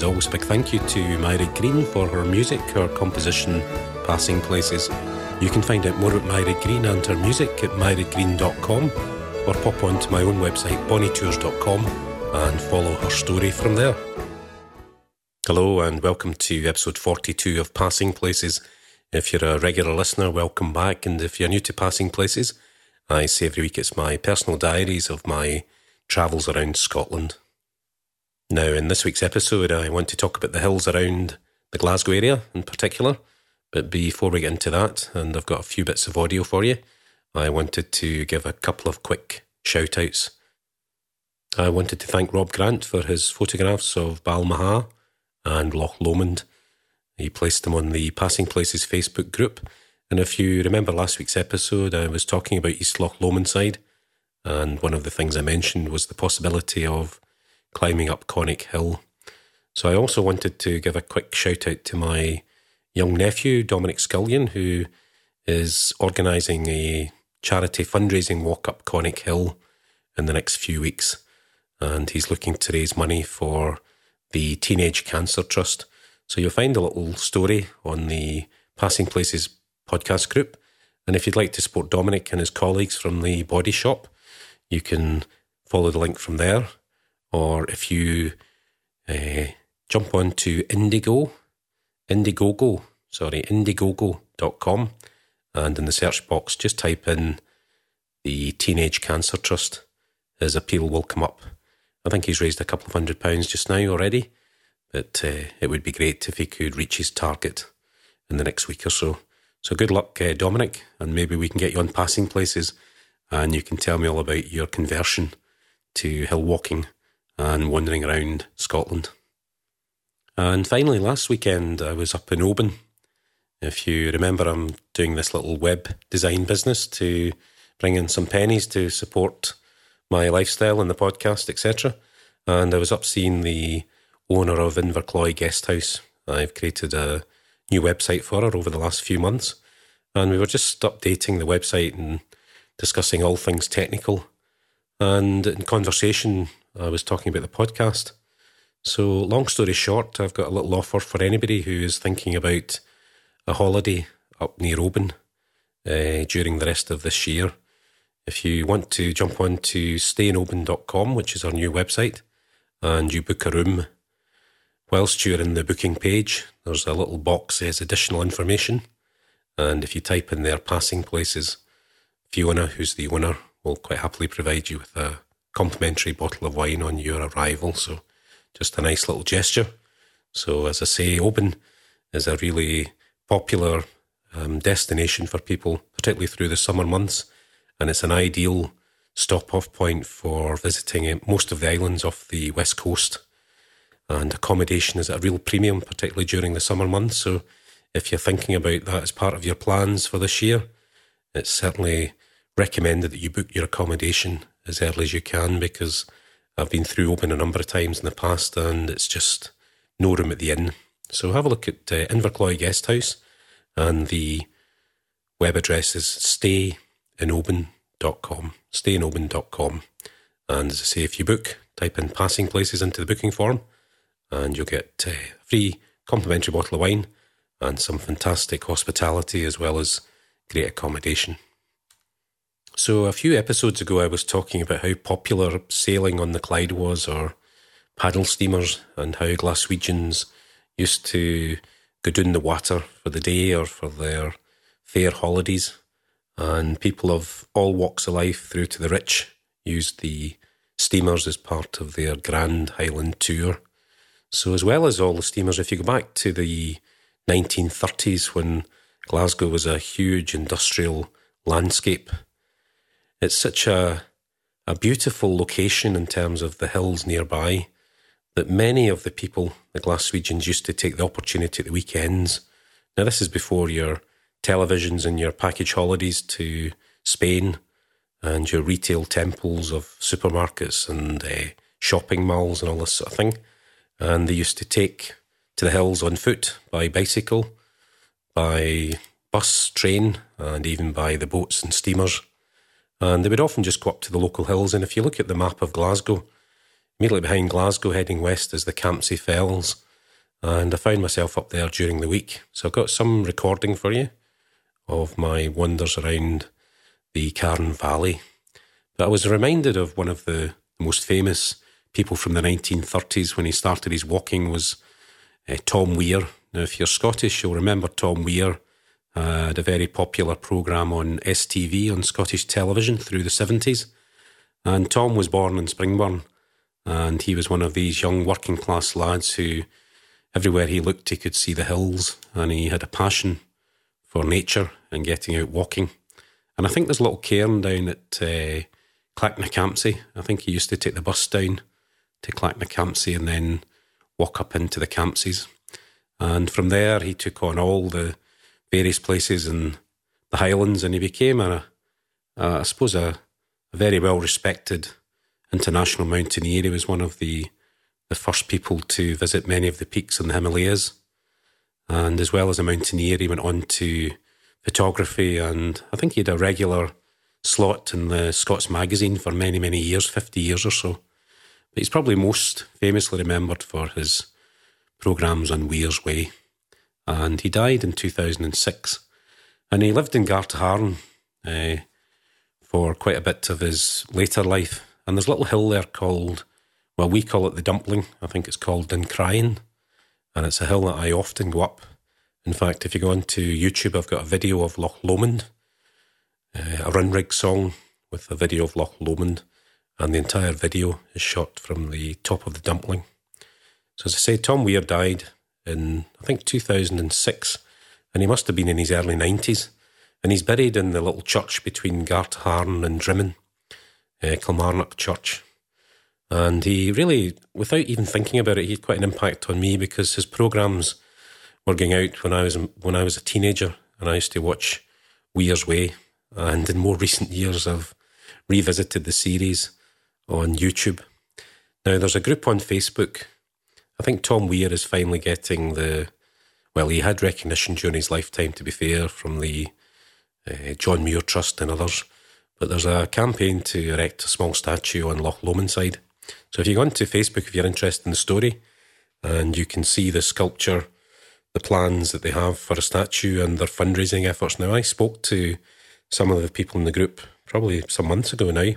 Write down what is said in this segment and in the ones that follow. as always, big thank you to Myra Green for her music, her composition, Passing Places. You can find out more about Myra Green and her music at MyraGreen.com, or pop onto my own website, BonnieTours.com, and follow her story from there. Hello and welcome to episode 42 of Passing Places. If you're a regular listener, welcome back, and if you're new to Passing Places, I say every week it's my personal diaries of my travels around Scotland. Now, in this week's episode, I want to talk about the hills around the Glasgow area in particular, but before we get into that, and I've got a few bits of audio for you, I wanted to give a couple of quick shout-outs. I wanted to thank Rob Grant for his photographs of Balmaha and Loch Lomond. He placed them on the Passing Places Facebook group. And if you remember last week's episode, I was talking about East Loch Lomond side, and one of the things I mentioned was the possibility of climbing up Conic Hill. So I also wanted to give a quick shout out to my young nephew, Dominic Scullion, who is organising a charity fundraising walk up Conic Hill in the next few weeks. And he's looking to raise money for the Teenage Cancer Trust. So you'll find a little story on the Passing Places podcast group. And if you'd like to support Dominic and his colleagues from the body shop, you can follow the link from there. Or if you jump on to Indiegogo.com, and in the search box, just type in the Teenage Cancer Trust. His appeal will come up. I think he's raised a couple of £100 just now already. But it would be great if he could reach his target in the next week or so. So good luck, Dominic, and maybe we can get you on Passing Places and you can tell me all about your conversion to hill walking and wandering around Scotland. And finally, last weekend I was up in Oban. If you remember, I'm doing this little web design business to bring in some pennies to support my lifestyle and the podcast, etc. And I was up seeing the owner of Invercloy Guesthouse. I've created a new website for her over the last few months, and we were just updating the website and discussing all things technical. And in conversation, I was talking about the podcast. So long story short, I've got a little offer for anybody who is thinking about a holiday up near Oban during the rest of this year. If you want to jump on to stayinoban.com, which is our new website, and you book a room, whilst you're in the booking page, there's a little box that says additional information. And if you type in there Passing Places, Fiona, who's the owner, will quite happily provide you with a complimentary bottle of wine on your arrival. So just a nice little gesture. So as I say, Oban is a really popular destination for people, particularly through the summer months. And it's an ideal stop-off point for visiting most of the islands off the west coast. And accommodation is at a real premium, particularly during the summer months. So if you're thinking about that as part of your plans for this year, it's certainly recommended that you book your accommodation as early as you can, because I've been through Oban a number of times in the past and it's just no room at the inn. So have a look at Invercloy Guesthouse, and the web address is stayinoban.com. And as I say, if you book, type in Passing Places into the booking form, and you'll get a free complimentary bottle of wine and some fantastic hospitality as well as great accommodation. So a few episodes ago I was talking about how popular sailing on the Clyde was, or paddle steamers, and how Glaswegians used to go down the water for the day or for their fair holidays. And people of all walks of life through to the rich used the steamers as part of their grand Highland tour. So as well as all the steamers, if you go back to the 1930s when Glasgow was a huge industrial landscape, it's such a beautiful location in terms of the hills nearby that many of the people, the Glaswegians, used to take the opportunity at the weekends. Now this is before your televisions and your package holidays to Spain and your retail temples of supermarkets and shopping malls and all this sort of thing. And they used to take to the hills on foot, by bicycle, by bus, train, and even by the boats and steamers. And they would often just go up to the local hills. And if you look at the map of Glasgow, immediately behind Glasgow heading west is the Campsie Fells, And I found myself up there during the week. So I've got some recording for you of my wanders around the Carron Valley. But I was reminded of one of the most famous people from the 1930s when he started his walking was Tom Weir. Now, if you're Scottish, you'll remember Tom Weir had a very popular programme on STV, on Scottish television, through the 70s. And Tom was born in Springburn, and he was one of these young working-class lads who, everywhere he looked, he could see the hills, and he had a passion for nature and getting out walking. And I think there's a little cairn down at Clachan of Campsie. I think he used to take the bus down to Clachan of Campsie and then walk up into the Campsies. And from there, he took on all the various places in the Highlands, and he became, a very well-respected international mountaineer. He was one of the first people to visit many of the peaks in the Himalayas. And as well as a mountaineer, he went on to photography, and I think he had a regular slot in the Scots magazine for many, many years, 50 years or so. But he's probably most famously remembered for his programmes on Weir's Way. And he died in 2006. And he lived in Gartocharn for quite a bit of his later life. And there's a little hill there called, well, we call it the Dumpling. I think it's called Invercloy. And it's a hill that I often go up. In fact, if you go onto YouTube, I've got a video of Loch Lomond, a run rig song with a video of Loch Lomond, and the entire video is shot from the top of the Dumpling. So as I say, Tom Weir died in, I think, 2006, and he must have been in his early 90s, and he's buried in the little church between Gartocharn and Drimmen, Kilmarnock Church. And he really, without even thinking about it, he had quite an impact on me, because his programmes were going out when I was a teenager, and I used to watch Weir's Way. And in more recent years, I've revisited the series on YouTube. Now, there's a group on Facebook. I think Tom Weir is finally getting he had recognition during his lifetime, to be fair, from the John Muir Trust and others. But there's a campaign to erect a small statue on Loch Lomond side. So if you go onto Facebook, if you're interested in the story, and you can see the sculpture, the plans that they have for a statue and their fundraising efforts. Now, I spoke to some of the people in the group probably some months ago now,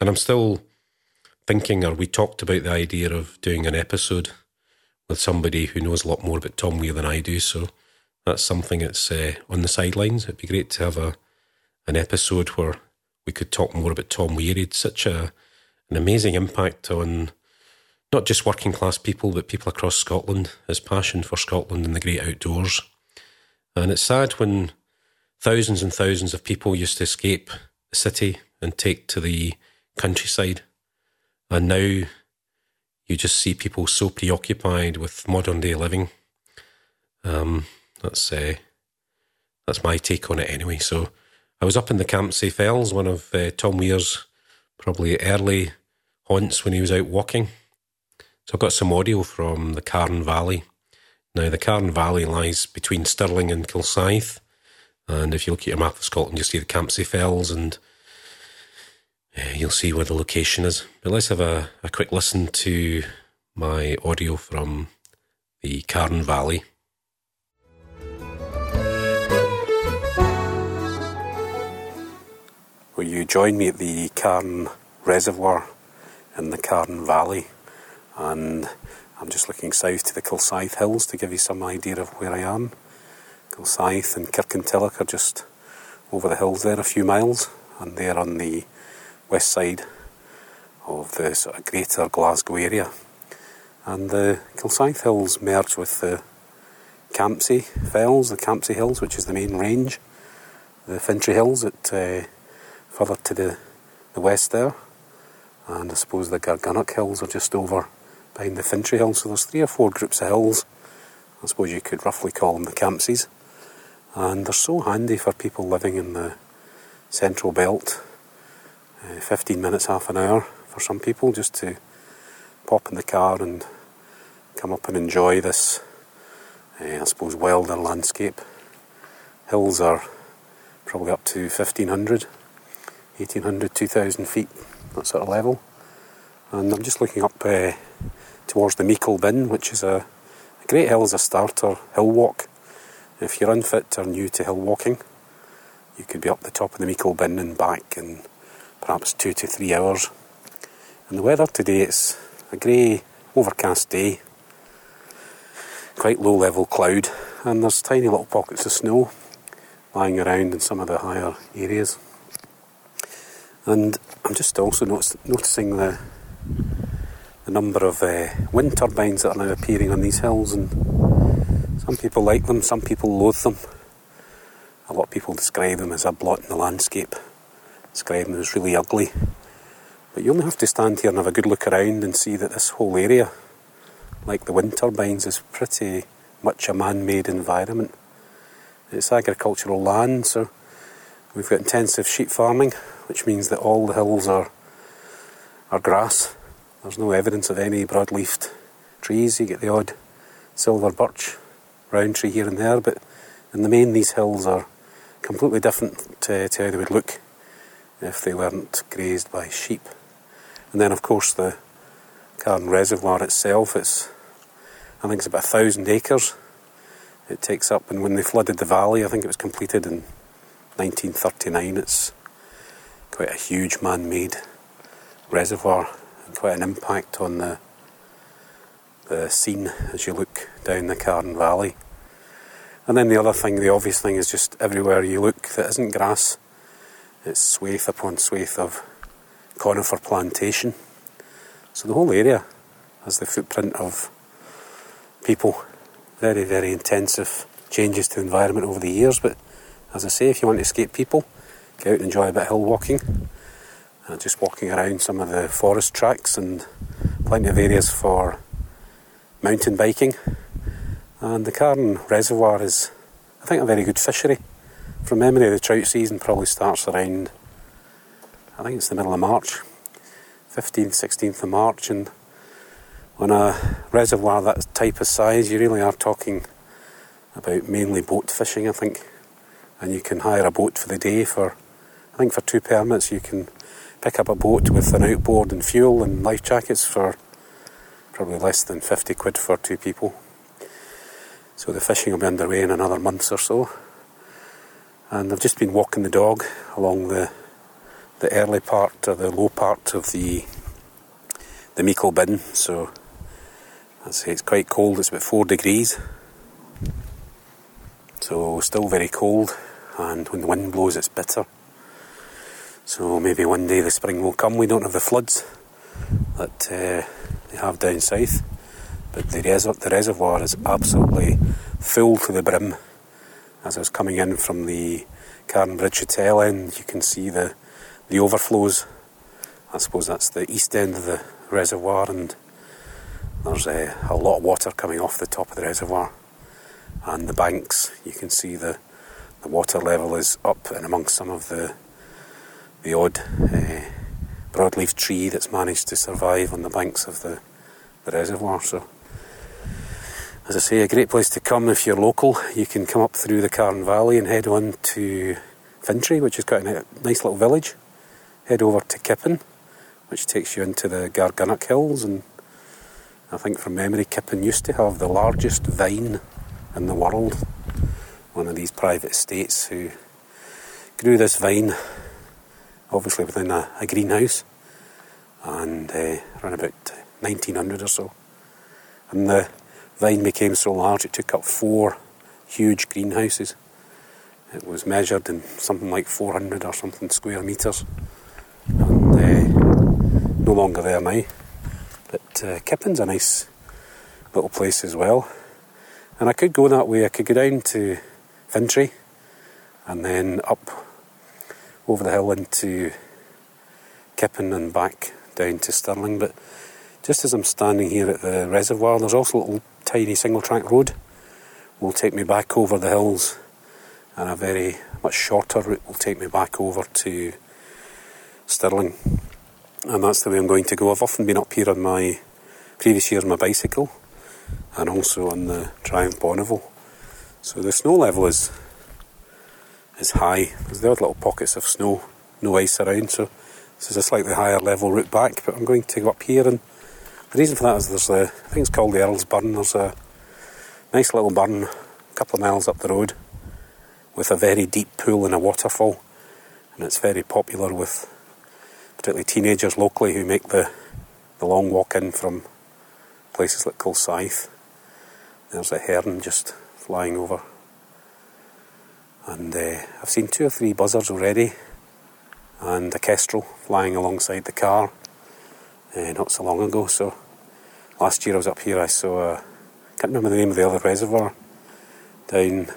and I'm still thinking, or we talked about the idea of doing an episode with somebody who knows a lot more about Tom Weir than I do, so that's something that's on the sidelines. It'd be great to have an episode where we could talk more about Tom Weir. He had such an amazing impact on not just working class people, but people across Scotland, his passion for Scotland and the great outdoors. And it's sad when thousands and thousands of people used to escape the city and take to the countryside. And now you just see people so preoccupied with modern day living. That's my take on it anyway. So I was up in the Campsie Fells, one of Tom Weir's probably early haunts when he was out walking. So I've got some audio from the Carron Valley. Now, the Carron Valley lies between Stirling and Kilsyth. And if you look at your map of Scotland, you'll see the Campsie Fells, and you'll see where the location is. But let's have a quick listen to my audio from the Carron Valley. Will you join me at the Cairn Reservoir in the Carron Valley? And I'm just looking south to the Kilsyth Hills to give you some idea of where I am. Kilsyth and Kirkintilloch are just over the hills there, a few miles, and they're on the west side of the sort of greater Glasgow area. And the Kilsyth Hills merge with the Campsie Fells, the Campsie Hills, which is the main range, the Fintry Hills further to the west there, and I suppose the Gargunnock Hills are just over behind the Fintry Hills. So there's three or four groups of hills. I suppose you could roughly call them the Campsies. And they're so handy for people living in the central belt. 15 minutes, half an hour for some people, just to pop in the car and come up and enjoy this, wilder landscape. Hills are probably up to 1,500, 1,800, 2,000 feet, that sort of level. And I'm just looking up towards the Meikle Bin, which is a Great Hill is a starter hill walk. If you're unfit or new to hill walking, you could be up the top of the Meikle Bin and back in perhaps 2 to 3 hours. And the weather today, it's a grey, overcast day, quite low level cloud, and there's tiny little pockets of snow lying around in some of the higher areas. And I'm just also noticing the number of wind turbines that are now appearing on these hills, and some people like them, some people loathe them. A lot of people describe them as a blot in the landscape, describe them as really ugly. But you only have to stand here and have a good look around and see that this whole area, like the wind turbines, is pretty much a man-made environment. It's agricultural land, so we've got intensive sheep farming, which means that all the hills are grass. There's no evidence of any broad-leafed trees. You get the odd silver birch, round tree here and there, but in the main these hills are completely different to how they would look if they weren't grazed by sheep. And then of course the Cairn Reservoir itself, I think it's about 1,000 acres it takes up, and when they flooded the valley, I think it was completed in 1939, it's quite a huge man-made reservoir and quite an impact on the scene as you look down the Carron Valley. And then the other thing, the obvious thing, is just everywhere you look that isn't grass, it's swathe upon swathe of conifer plantation. So the whole area has the footprint of people. Very, very intensive changes to the environment over the years, but as I say, if you want to escape people, go out and enjoy a bit of hill walking. Just walking around some of the forest tracks, and plenty of areas for mountain biking. And the Carron Reservoir is, I think, a very good fishery. From memory, the trout season probably starts around, I think it's the middle of March, 15th, 16th of March, and on a reservoir that type of size, you really are talking about mainly boat fishing, I think. And you can hire a boat for the day for 2 permits. You can pick up a boat with an outboard and fuel and life jackets for probably less than 50 quid for 2 people. So the fishing will be underway in another month or so. And I've just been walking the dog along the early part, or the low part of the Meikle Bin. So I'd say it's quite cold, it's about 4 degrees. So still very cold, and when the wind blows it's bitter. So maybe one day the spring will come. We don't have the floods that they have down south, but the reservoir is absolutely full to the brim. As I was coming in from the Cairn Bridge Hotel end, you can see the overflows. I suppose that's the east end of the reservoir, and there's a lot of water coming off the top of the reservoir. And the banks, you can see the water level is up and amongst some of the odd broadleaf tree that's managed to survive on the banks of the reservoir. So, as I say, a great place to come if you're local. You can come up through the Carron Valley and head on to Fintry, which is quite a nice little village. Head over to Kippen, which takes you into the Gargunnock Hills, and I think from memory Kippen used to have the largest vine in the world. One of these private estates who grew this vine, obviously within a greenhouse, and around about 1900 or so. And the vine became so large it took up 4 huge greenhouses. It was measured in something like 400 or something square metres, and no longer there now. But Kippen's a nice little place as well. And I could go that way. I could go down to Fintry and then up over the hill into Kippen and back down to Stirling. But just as I'm standing here at the reservoir, there's also a little tiny single track road will take me back over the hills, and a very much shorter route will take me back over to Stirling. And that's the way I'm going to go. I've often been up here on my previous years on my bicycle, and also on the Triumph Bonneville. So the snow level is high. There's the odd little pockets of snow, no ice around, so this is a slightly higher level route back, but I'm going to go up here. And the reason for that is there's I think it's called the Earl's Burn. There's Nice little burn, a couple of miles up the road, with a very deep pool and a waterfall, and it's very popular with particularly teenagers locally who make the long walk in from places like Kilsyth. There's a heron just flying over, and I've seen 2 or 3 buzzards already, and a kestrel flying alongside the car not so long ago. So last year I was up here, I saw I can't remember the name of the other reservoir down,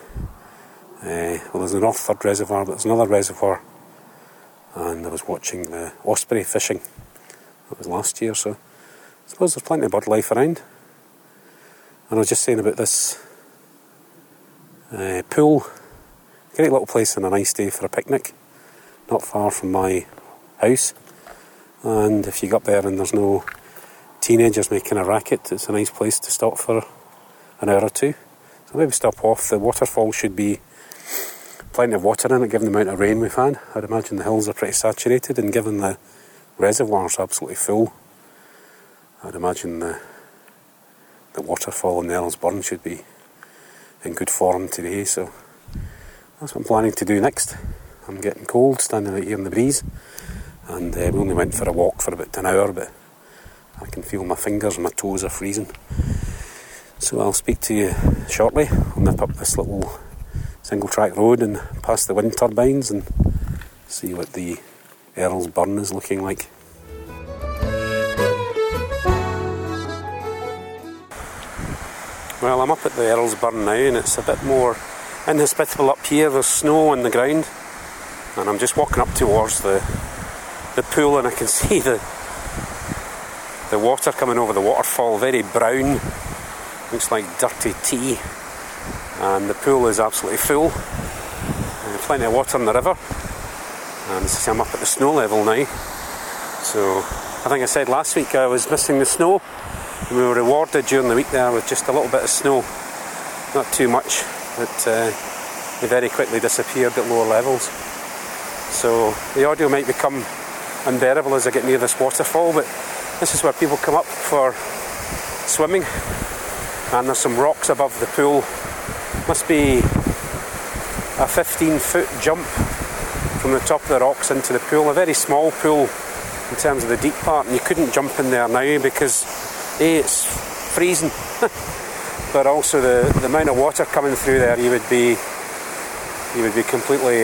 well, there's the North Third Reservoir, but there's another reservoir, and I was watching the osprey fishing. That was last year, so I suppose there's plenty of bird life around. And I was just saying about this pool, great little place on a nice day for a picnic, not far from my house. And if you get up there and there's no teenagers making a racket, it's a nice place to stop for an hour or two. So maybe stop off. The waterfall should be plenty of water in it, given the amount of rain we've had. I'd imagine the hills are pretty saturated, and given the reservoir's absolutely full, I'd imagine the waterfall in the Earl's Burn should be in good form today. So that's what I'm planning to do next. I'm getting cold, standing out here in the breeze, and we only went for a walk for about an hour, but I can feel my fingers and my toes are freezing. So I'll speak to you shortly. I'll nip up this little single track road and past the wind turbines and see what the Earl's Burn is looking like. Well, I'm up at the Earl's Burn now, and it's a bit more inhospitable up here. There's snow on the ground, and I'm just walking up towards the pool, and I can see the water coming over the waterfall, very brown, looks like dirty tea, and the pool is absolutely full, and plenty of water in the river. And as I say, I'm up at the snow level now, so I think I said last week I was missing the snow, and we were rewarded during the week there with just a little bit of snow, not too much, but they very quickly disappeared at lower levels. So the audio might become unbearable as I get near this waterfall, but this is where people come up for swimming, and there's some rocks above the pool. Must be a 15-foot jump from the top of the rocks into the pool. A very small pool in terms of the deep part, and you couldn't jump in there now because A, it's freezing, but also the amount of water coming through there, you would be completely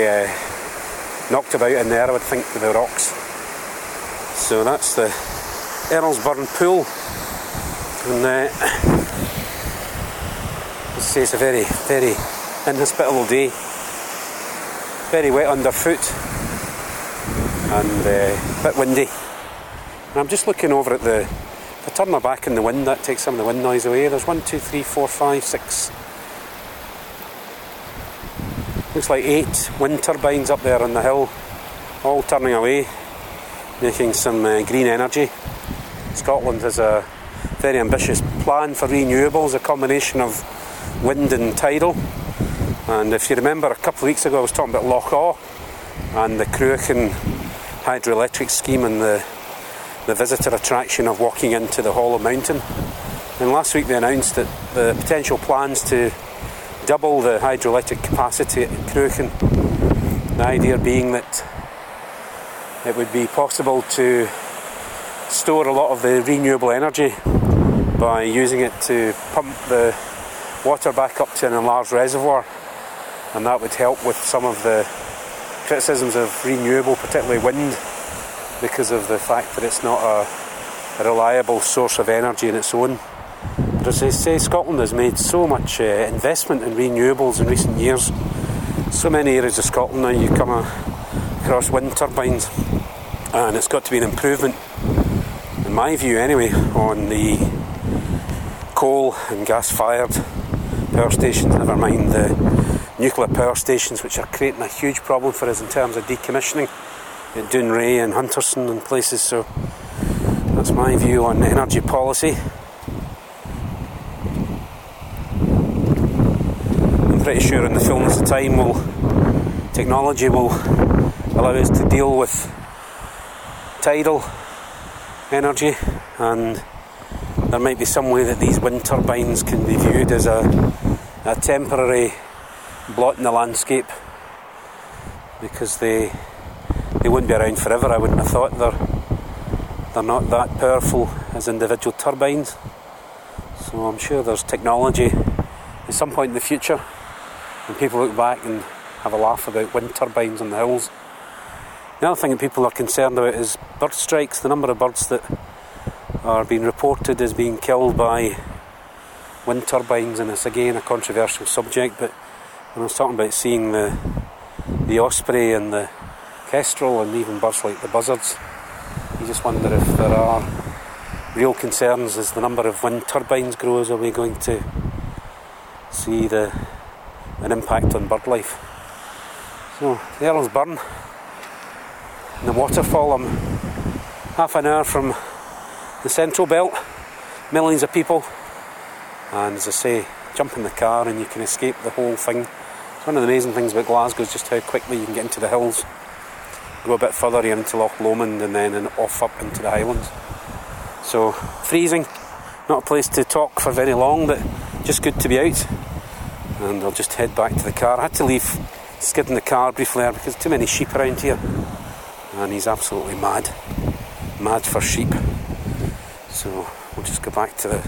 knocked about in there, I would think, with the rocks. So that's the Earl's Burn pool, and I say it's a very, very inhospitable day, very wet underfoot, and a bit windy. And I'm just looking over at if I turn my back in the wind, that takes some of the wind noise away. There's 1, 2, 3, 4, 5, 6, looks like 8 wind turbines up there on the hill, all turning away, making some green energy. Scotland has a very ambitious plan for renewables, a combination of wind and tidal. And if you remember, a couple of weeks ago I was talking about Loch Awe and the Cruachan hydroelectric scheme and the visitor attraction of walking into the Hollow Mountain. And last week they announced that the potential plans to double the hydroelectric capacity at Cruachan. The idea being that it would be possible to store a lot of the renewable energy by using it to pump the water back up to an enlarged reservoir, and that would help with some of the criticisms of renewable, particularly wind, because of the fact that it's not a reliable source of energy in its own. But as I say, Scotland has made so much investment in renewables in recent years. So many areas of Scotland now you come across wind turbines, and it's got to be an improvement, in my view anyway, on the coal and gas-fired power stations, never mind the nuclear power stations, which are creating a huge problem for us in terms of decommissioning at Dunray and Hunterston and places. So that's my view on energy policy. I'm pretty sure in the fullness of time technology will allow us to deal with tidal energy, and there might be some way that these wind turbines can be viewed as a a temporary blot in the landscape, because they wouldn't be around forever, I wouldn't have thought. They're not that powerful as individual turbines, so I'm sure there's technology at some point in the future when people look back and have a laugh about wind turbines on the hills. The other thing that people are concerned about is bird strikes. The number of birds that are being reported as being killed by wind turbines, and it's again a controversial subject, but when I was talking about seeing the osprey and the kestrel and even birds like the buzzards, you just wonder if there are real concerns as the number of wind turbines grows. Are we going to see an impact on bird life? So the Earl's Burn and the waterfall, I'm half an hour from the central belt, millions of people, and as I say, jump in the car and you can escape the whole thing. It's one of the amazing things about Glasgow is just how quickly you can get into the hills. Go a bit further, you're into Loch Lomond and then off up into the Highlands. So freezing, not a place to talk for very long, but just good to be out. And I'll just head back to the car. I had to leave, skid in the car briefly there because too many sheep around here. And he's absolutely mad. Mad for sheep. So we'll just go back to the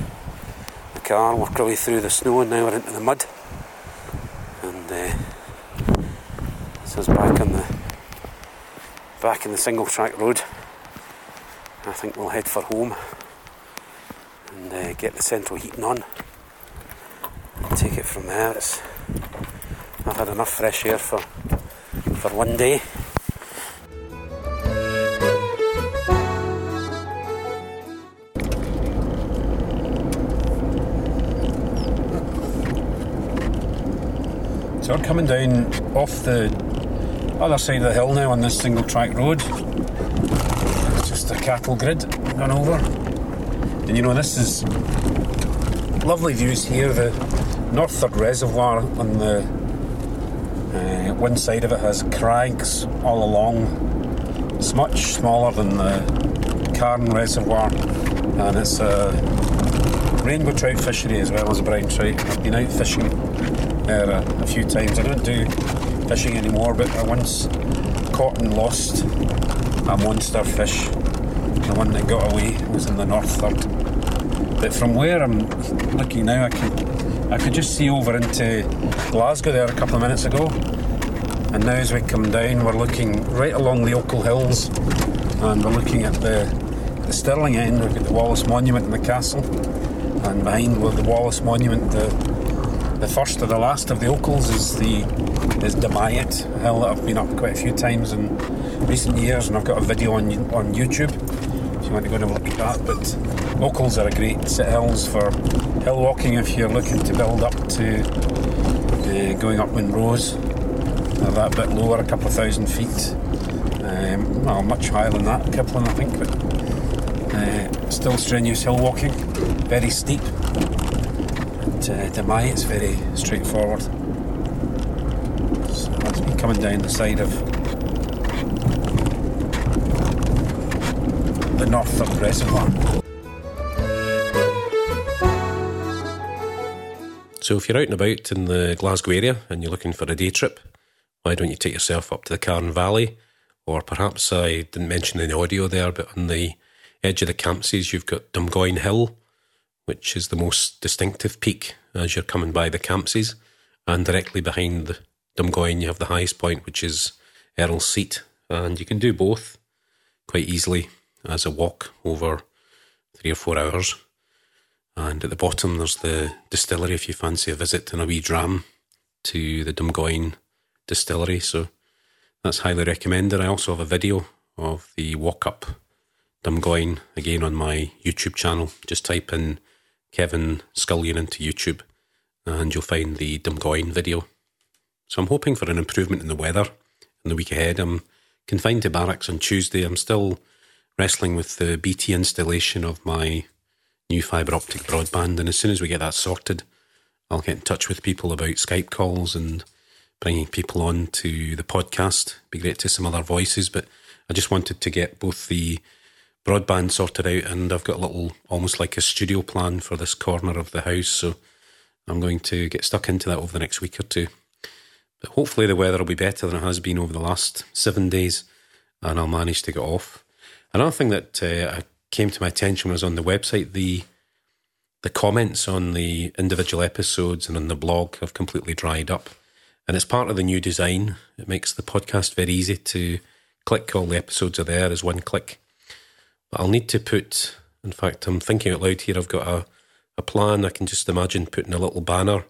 car, work our way through the snow, and now we're into the mud. And this is back in the single track road. I think we'll head for home and get the central heating on. Take it from there. I've had enough fresh air for one day. So we're coming down off the other side of the hill now on this single track road. It's just a cattle grid run over. And you know, this is lovely views here. The North Third Reservoir on the one side of it has crags all along. It's much smaller than the Carron Reservoir, and it's a rainbow trout fishery as well as a brown trout. I've been out fishing there a few times. I don't do fishing anymore, but I once caught and lost a monster fish. The one that got away was in the North Third. But from where I'm looking now, I could just see over into Glasgow there a couple of minutes ago. And now as we come down, we're looking right along the Ochil Hills, and we're looking at the Stirling end. We've got the Wallace Monument and the castle, and behind the Wallace Monument, the first or the last of the Ochils is Dominic, a hill that I've been up quite a few times in recent years, and I've got a video on YouTube if you want to go and have a look at that. But Ochils are a great set of hills for hill walking if you're looking to build up to going up Monrose. They're that bit lower, a couple of thousand feet, well, much higher than that, Kippen I think, but still strenuous hill walking, very steep. Domai, it's very straightforward. So that's me coming down the side of the North Third Reservoir. So if you're out and about in the Glasgow area and you're looking for a day trip, why don't you take yourself up to the Carron Valley? Or perhaps, I didn't mention in the audio there, but on the edge of the Campsies you've got Dungoyne Hill, which is the most distinctive peak as you're coming by the Campsies. And directly behind Dungoyne you have the highest point, which is Earl's Seat. And you can do both quite easily as a walk over 3 or 4 hours. And at the bottom there's the distillery if you fancy a visit and a wee dram to the Dungoyne distillery. So that's highly recommended. I also have a video of the walk up Dungoyne, again on my YouTube channel. Just type in Kevin Scullion into YouTube and you'll find the Dungoyne video. So I'm hoping for an improvement in the weather in the week ahead. I'm confined to barracks on Tuesday. I'm still wrestling with the BT installation of my new fibre optic broadband, and as soon as we get that sorted I'll get in touch with people about Skype calls and bringing people on to the podcast. It'd be great to some other voices, but I just wanted to get both the broadband sorted out, and I've got a little, almost like a studio plan for this corner of the house, so I'm going to get stuck into that over the next week or two. But hopefully the weather will be better than it has been over the last 7 days, and I'll manage to get off. Another thing that came to my attention was on the website, the comments on the individual episodes and on the blog have completely dried up. And it's part of the new design. It makes the podcast very easy to click. All the episodes are there as one click. But I'll need to put, in fact, I'm thinking out loud here, I've got a plan. I can just imagine putting a little banner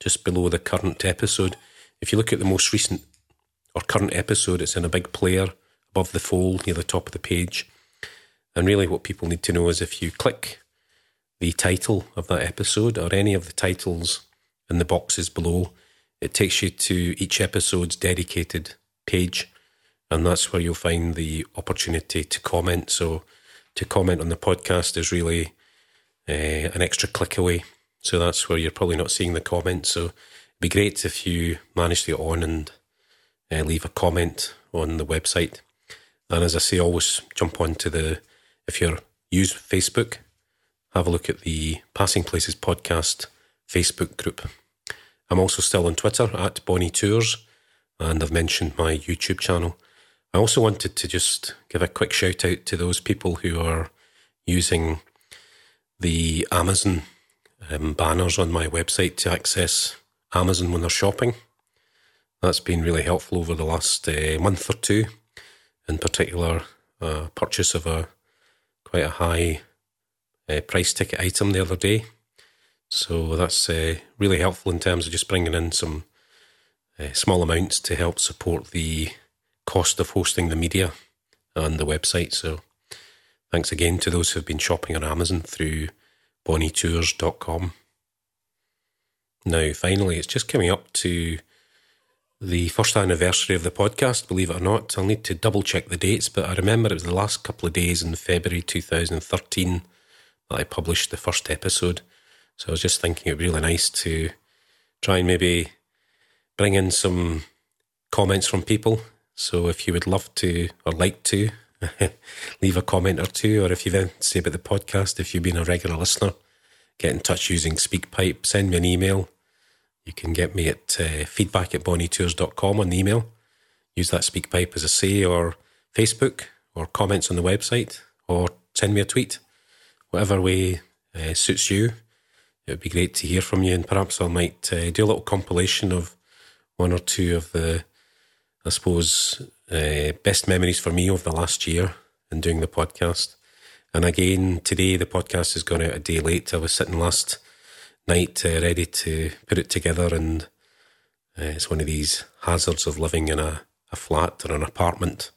just below the current episode. If you look at the most recent or current episode, it's in a big player above the fold near the top of the page. And really what people need to know is if you click the title of that episode or any of the titles in the boxes below, it takes you to each episode's dedicated page, and that's where you'll find the opportunity to comment. So to comment on the podcast is really an extra click away. So that's where you're probably not seeing the comments. So it'd be great if you manage to get on and leave a comment on the website. And as I say, always jump onto if you use Facebook, have a look at the Passing Places podcast Facebook group. I'm also still on Twitter at Bonnie Tours, and I've mentioned my YouTube channel. I also wanted to just give a quick shout out to those people who are using the Amazon banners on my website to access Amazon when they're shopping. That's been really helpful over the last month or two. In particular, purchase of quite a high price ticket item the other day. So that's really helpful in terms of just bringing in some small amounts to help support the cost of hosting the media and the website. So thanks again to those who've been shopping on Amazon through BonnieTours.com. Now, finally, it's just coming up to the first anniversary of the podcast, believe it or not. I'll need to double check the dates, but I remember it was the last couple of days in February 2013 that I published the first episode. So I was just thinking it'd be really nice to try and maybe bring in some comments from people. So if you would love to or like to leave a comment or two, or if you've anything to say about the podcast, if you've been a regular listener, get in touch using SpeakPipe, send me an email. You can get me at feedback@bonnietours.com on the email. Use that SpeakPipe, as I say, or Facebook, or comments on the website, or send me a tweet. Whatever way suits you. It would be great to hear from you, and perhaps I might do a little compilation of one or two of the, I suppose, best memories for me over the last year in doing the podcast. And again, today the podcast has gone out a day late. I was sitting last night ready to put it together, and it's one of these hazards of living in a flat or an apartment.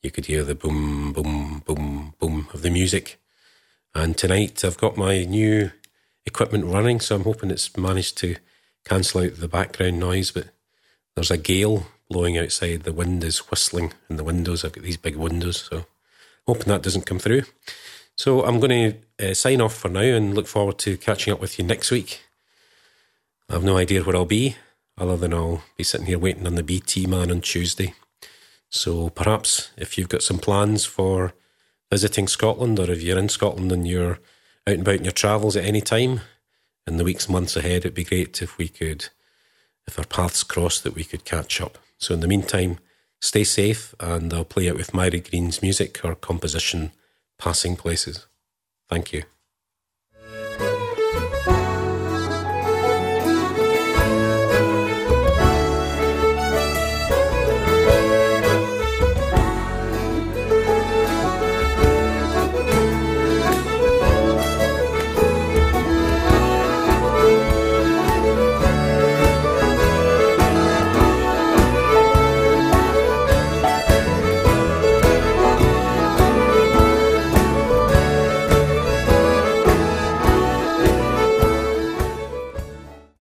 You could hear the boom, boom, boom, boom of the music. And tonight I've got my new equipment running, so I'm hoping it's managed to cancel out the background noise, but there's a gale blowing outside. The wind is whistling in the windows. I've got these big windows, so hoping that doesn't come through. So I'm going to sign off for now and look forward to catching up with you next week. I have no idea where I'll be, other than I'll be sitting here waiting on the BT man on Tuesday. So perhaps if you've got some plans for visiting Scotland, or if you're in Scotland and you're out and about in your travels at any time in the weeks, months ahead, it'd be great if our paths crossed, that we could catch up. So in the meantime, stay safe, and I'll play out with Myra Green's music, her composition, Passing Places. Thank you.